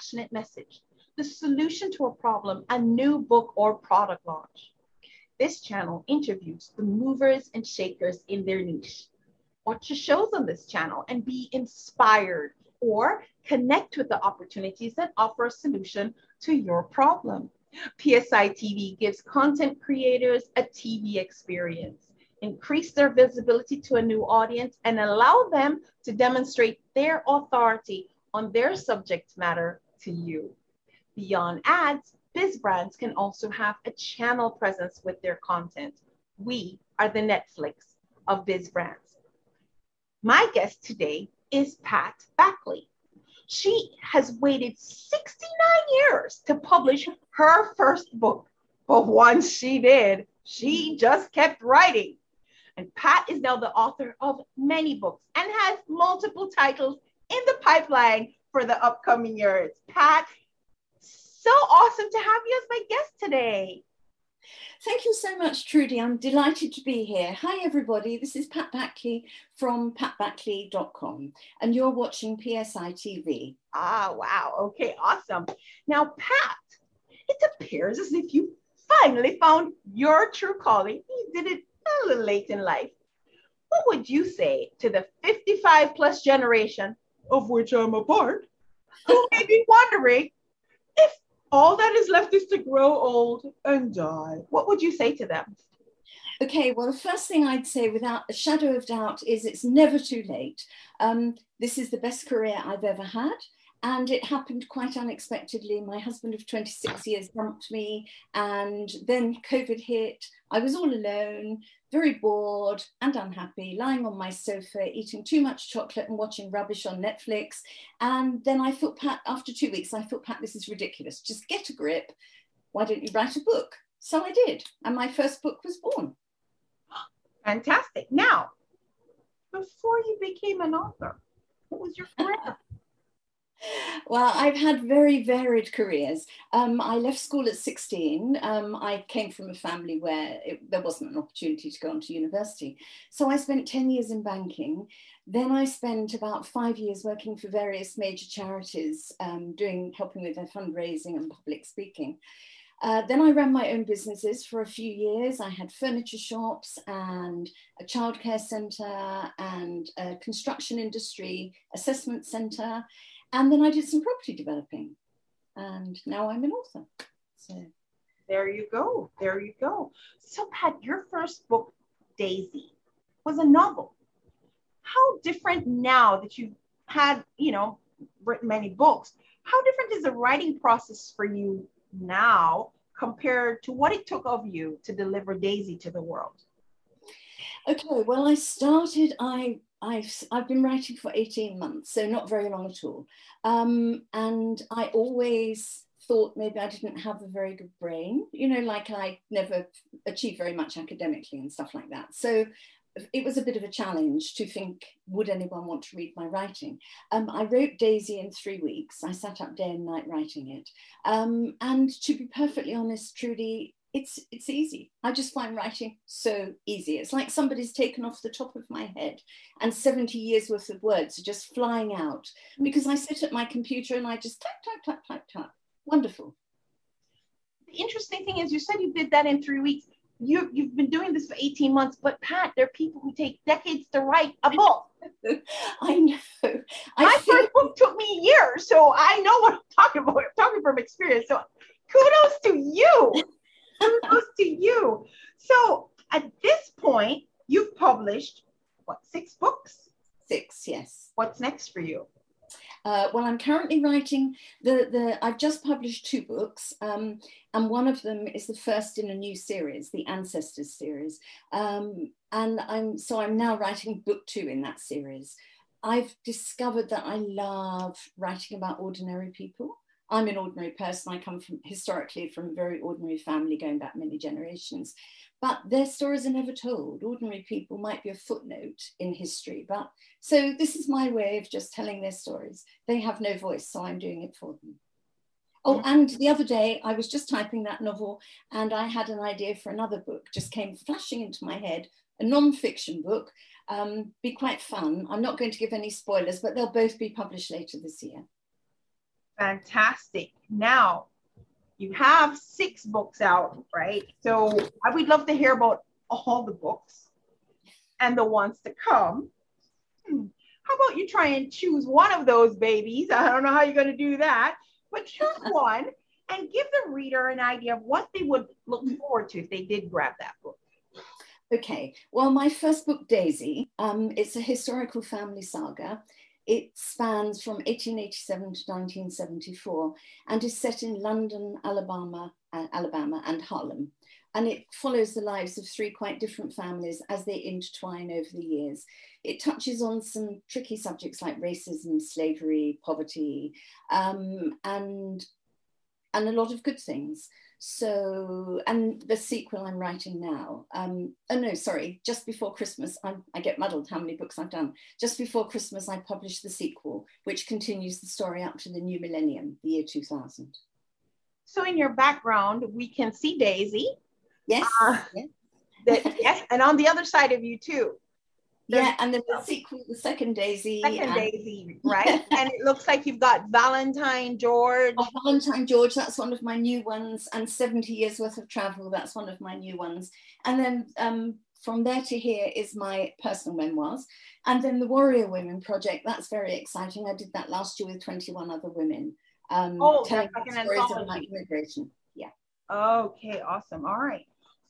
passionate message, the solution to a problem, a new book or product launch. This channel interviews the movers and shakers in their niche. Watch the shows on this channel and be inspired or connect with the opportunities that offer a solution to your problem. PSI TV gives content creators a TV experience. Increase their visibility to a new audience and allow them to demonstrate their authority on their subject matter to you. Beyond ads, biz brands can also have a channel presence with their content. We are the Netflix of biz brands. My guest today is Pat Backley. She has waited 69 years to publish her first book, but once she did, she just kept writing. And Pat is now the author of many books and has multiple titles in the pipeline for the upcoming years. Pat, so awesome to have you as my guest today. Thank you so much, Trudy. I'm delighted to be here. Hi, everybody. This is Pat Backley from patbackley.com, and you're watching PSI TV. Ah, wow. Okay, awesome. Now, Pat, it appears as if you finally found your true calling. You did it a little late in life. What would you say to the 55-plus generation, of which I'm a part, who may be wondering if all that is left is to grow old and die? What would you say to them? Okay, well, the first thing I'd say without a shadow of doubt is it's never too late. This is the best career I've ever had. And it happened quite unexpectedly. My husband of 26 years dumped me, and then COVID hit. I was all alone, very bored and unhappy, lying on my sofa, eating too much chocolate and watching rubbish on Netflix. And then I thought, Pat, after 2 weeks, this is ridiculous. Just get a grip. Why don't you write a book? So I did. And my first book was born. Fantastic. Now, before you became an author, what was your career? Well, I've had very varied careers. I left school at 16. I came from a family where there wasn't an opportunity to go on to university. So I spent 10 years in banking. Then I spent about 5 years working for various major charities, helping with their fundraising and public speaking. Then I ran my own businesses for a few years. I had furniture shops and a childcare centre and a construction industry assessment centre. And then I did some property developing, and now I'm an author. So there you go. There you go. So Pat, your first book, Daisy, was a novel. How different now that you've had, written many books, how different is the writing process for you now compared to what it took of you to deliver Daisy to the world? Okay, well, I've been writing for 18 months, so not very long at all. And I always thought maybe I didn't have a very good brain, like I never achieved very much academically and stuff like that. So it was a bit of a challenge to think, would anyone want to read my writing? I wrote Daisy in 3 weeks. I sat up day and night writing it. And to be perfectly honest, Trudy, it's easy. I just find writing so easy. It's like somebody's taken off the top of my head and 70 years worth of words are just flying out, because I sit at my computer and I just type. Wonderful. The interesting thing is, you said you did that in 3 weeks. You've been doing this for 18 months, but Pat, there are people who take decades to write a book. I know. First book took me a year, so I know what I'm talking about. I'm talking from experience, so kudos to you. Kudos to you. So at this point, you've published, six books? Six, yes. What's next for you? Well, I'm currently writing, I've just published two books, and one of them is the first in a new series, the Ancestors series. I'm now writing book two in that series. I've discovered that I love writing about ordinary people. I'm an ordinary person. I come historically from a very ordinary family going back many generations, but their stories are never told. Ordinary people might be a footnote in history, so this is my way of just telling their stories. They have no voice, so I'm doing it for them. Oh, and the other day I was just typing that novel and I had an idea for another book, just came flashing into my head, a non-fiction book, be quite fun. I'm not going to give any spoilers, but they'll both be published later this year. fantastic. Now, you have 6 books out, right? So I would love to hear about all the books and the ones to come. How about you try and choose one of those babies? I don't know how you're going to do that, but choose one and give the reader an idea of what they would look forward to if they did grab that book. Okay, well, my first book, Daisy, it's a historical family saga. It spans from 1887 to 1974 and is set in London, Alabama and Harlem. And it follows the lives of 3 quite different families as they intertwine over the years. It touches on some tricky subjects like racism, slavery, poverty, and a lot of good things. So, and the sequel I'm writing now, just before Christmas, I get muddled how many books I've done. Just before Christmas, I published the sequel, which continues the story up to the new millennium, the year 2000. So in your background, we can see Daisy. Yes. Yes, and on the other side of you too. And then the sequel, the second Daisy. Daisy, right? And it looks like you've got Valentine George. Oh, Valentine George, that's one of my new ones. And 70 years worth of travel, that's one of my new ones. And then From There to Here is my personal memoirs. And then the Warrior Women Project, that's very exciting. I did that last year with 21 other women. Telling stories of my immigration. Yeah. Okay, awesome. All right.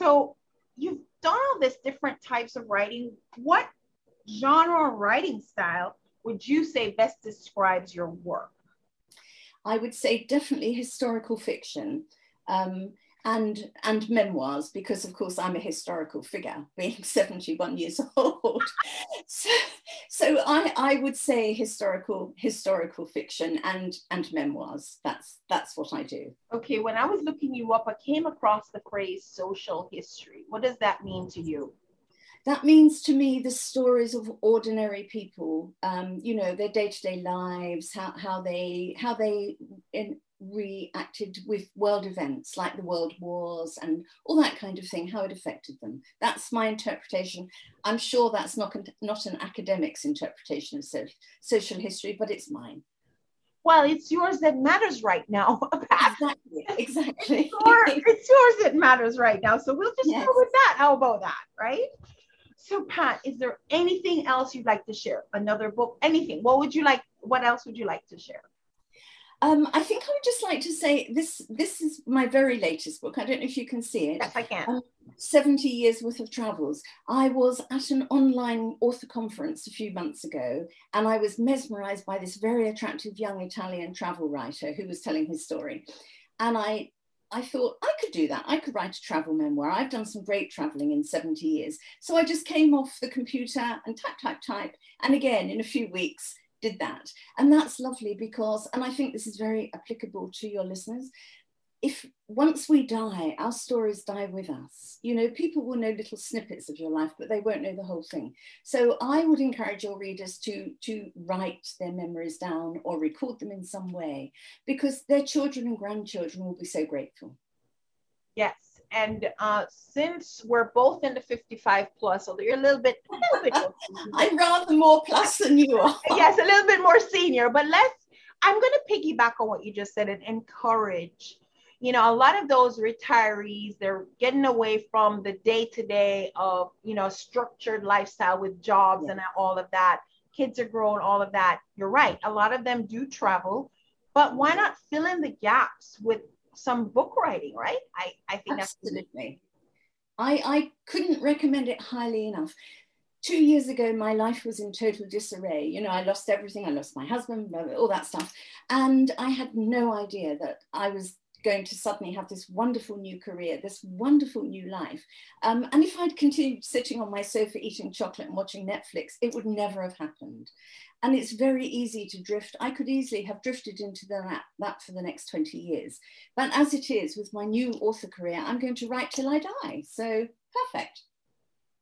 So you've done all this different types of writing. What genre writing style would you say best describes your work? I would say definitely historical fiction and memoirs, because of course I'm a historical figure, being 71 years old. So I would say historical fiction and memoirs. That's what I do. Okay, when I was looking you up, I came across the phrase social history. What does that mean to you? That means to me the stories of ordinary people, their day-to-day lives, how they reacted with world events like the world wars and all that kind of thing, how it affected them. That's my interpretation. I'm sure that's not an academic's interpretation of social history, but it's mine. Well, it's yours that matters right now. Exactly. It's yours that matters right now. So we'll just go with that. How about that, right? So Pat, is there anything else you'd like to share? Another book, anything? What else would you like to share? I think I would just like to say this is my very latest book. I don't know if you can see it. Yes, I can. 70 years worth of travels. I was at an online author conference a few months ago, and I was mesmerized by this very attractive young Italian travel writer who was telling his story. And I thought I could do that. I could write a travel memoir. I've done some great traveling in 70 years. So I just came off the computer and type. And again, in a few weeks, did that. And that's lovely because, and I think this is very applicable to your listeners, if once we die, our stories die with us. People will know little snippets of your life, but they won't know the whole thing. So I would encourage your readers to write their memories down or record them in some way, because their children and grandchildren will be so grateful. Yes. And since we're both in the 55 plus, although you're a little bit I'm rather more plus than you are. Yes, a little bit more senior, but I'm going to piggyback on what you just said and encourage, a lot of those retirees, they're getting away from the day-to-day of, structured lifestyle with jobs and all of that. Kids are grown, all of that. You're right. A lot of them do travel, but why not fill in the gaps with some book writing, right? I think absolutely. I couldn't recommend it highly enough. 2 years ago, my life was in total disarray. I lost everything. I lost my husband, blah, blah, all that stuff. And I had no idea that I was going to suddenly have this wonderful new career, this wonderful new life. And if I'd continued sitting on my sofa, eating chocolate and watching Netflix, it would never have happened. And it's very easy to drift. I could easily have drifted into that for the next 20 years. But as it is, with my new author career, I'm going to write till I die. So perfect.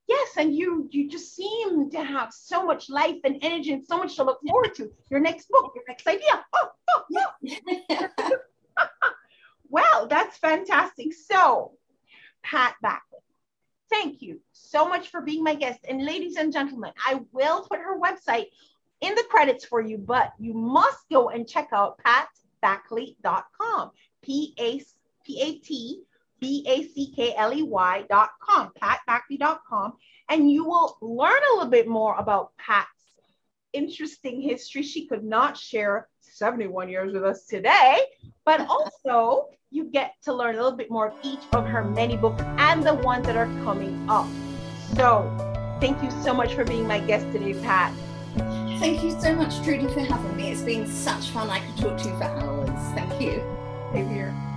Yes, and you just seem to have so much life and energy and so much to look forward to. Your next book, your next idea. Oh. Well, that's fantastic. So, Pat Backley, thank you so much for being my guest. And ladies and gentlemen, I will put her website in the credits for you, but you must go and check out Pat patbackley.com. patbackley.com. patbackley.com. And you will learn a little bit more about Pat's interesting history. She could not share 71 years with us today, but also you get to learn a little bit more of each of her many books and the ones that are coming up. So thank you so much for being my guest today, Pat. Thank you so much, Trudy, for having me. It's been such fun. I could talk to you for hours. Thank you. Same here.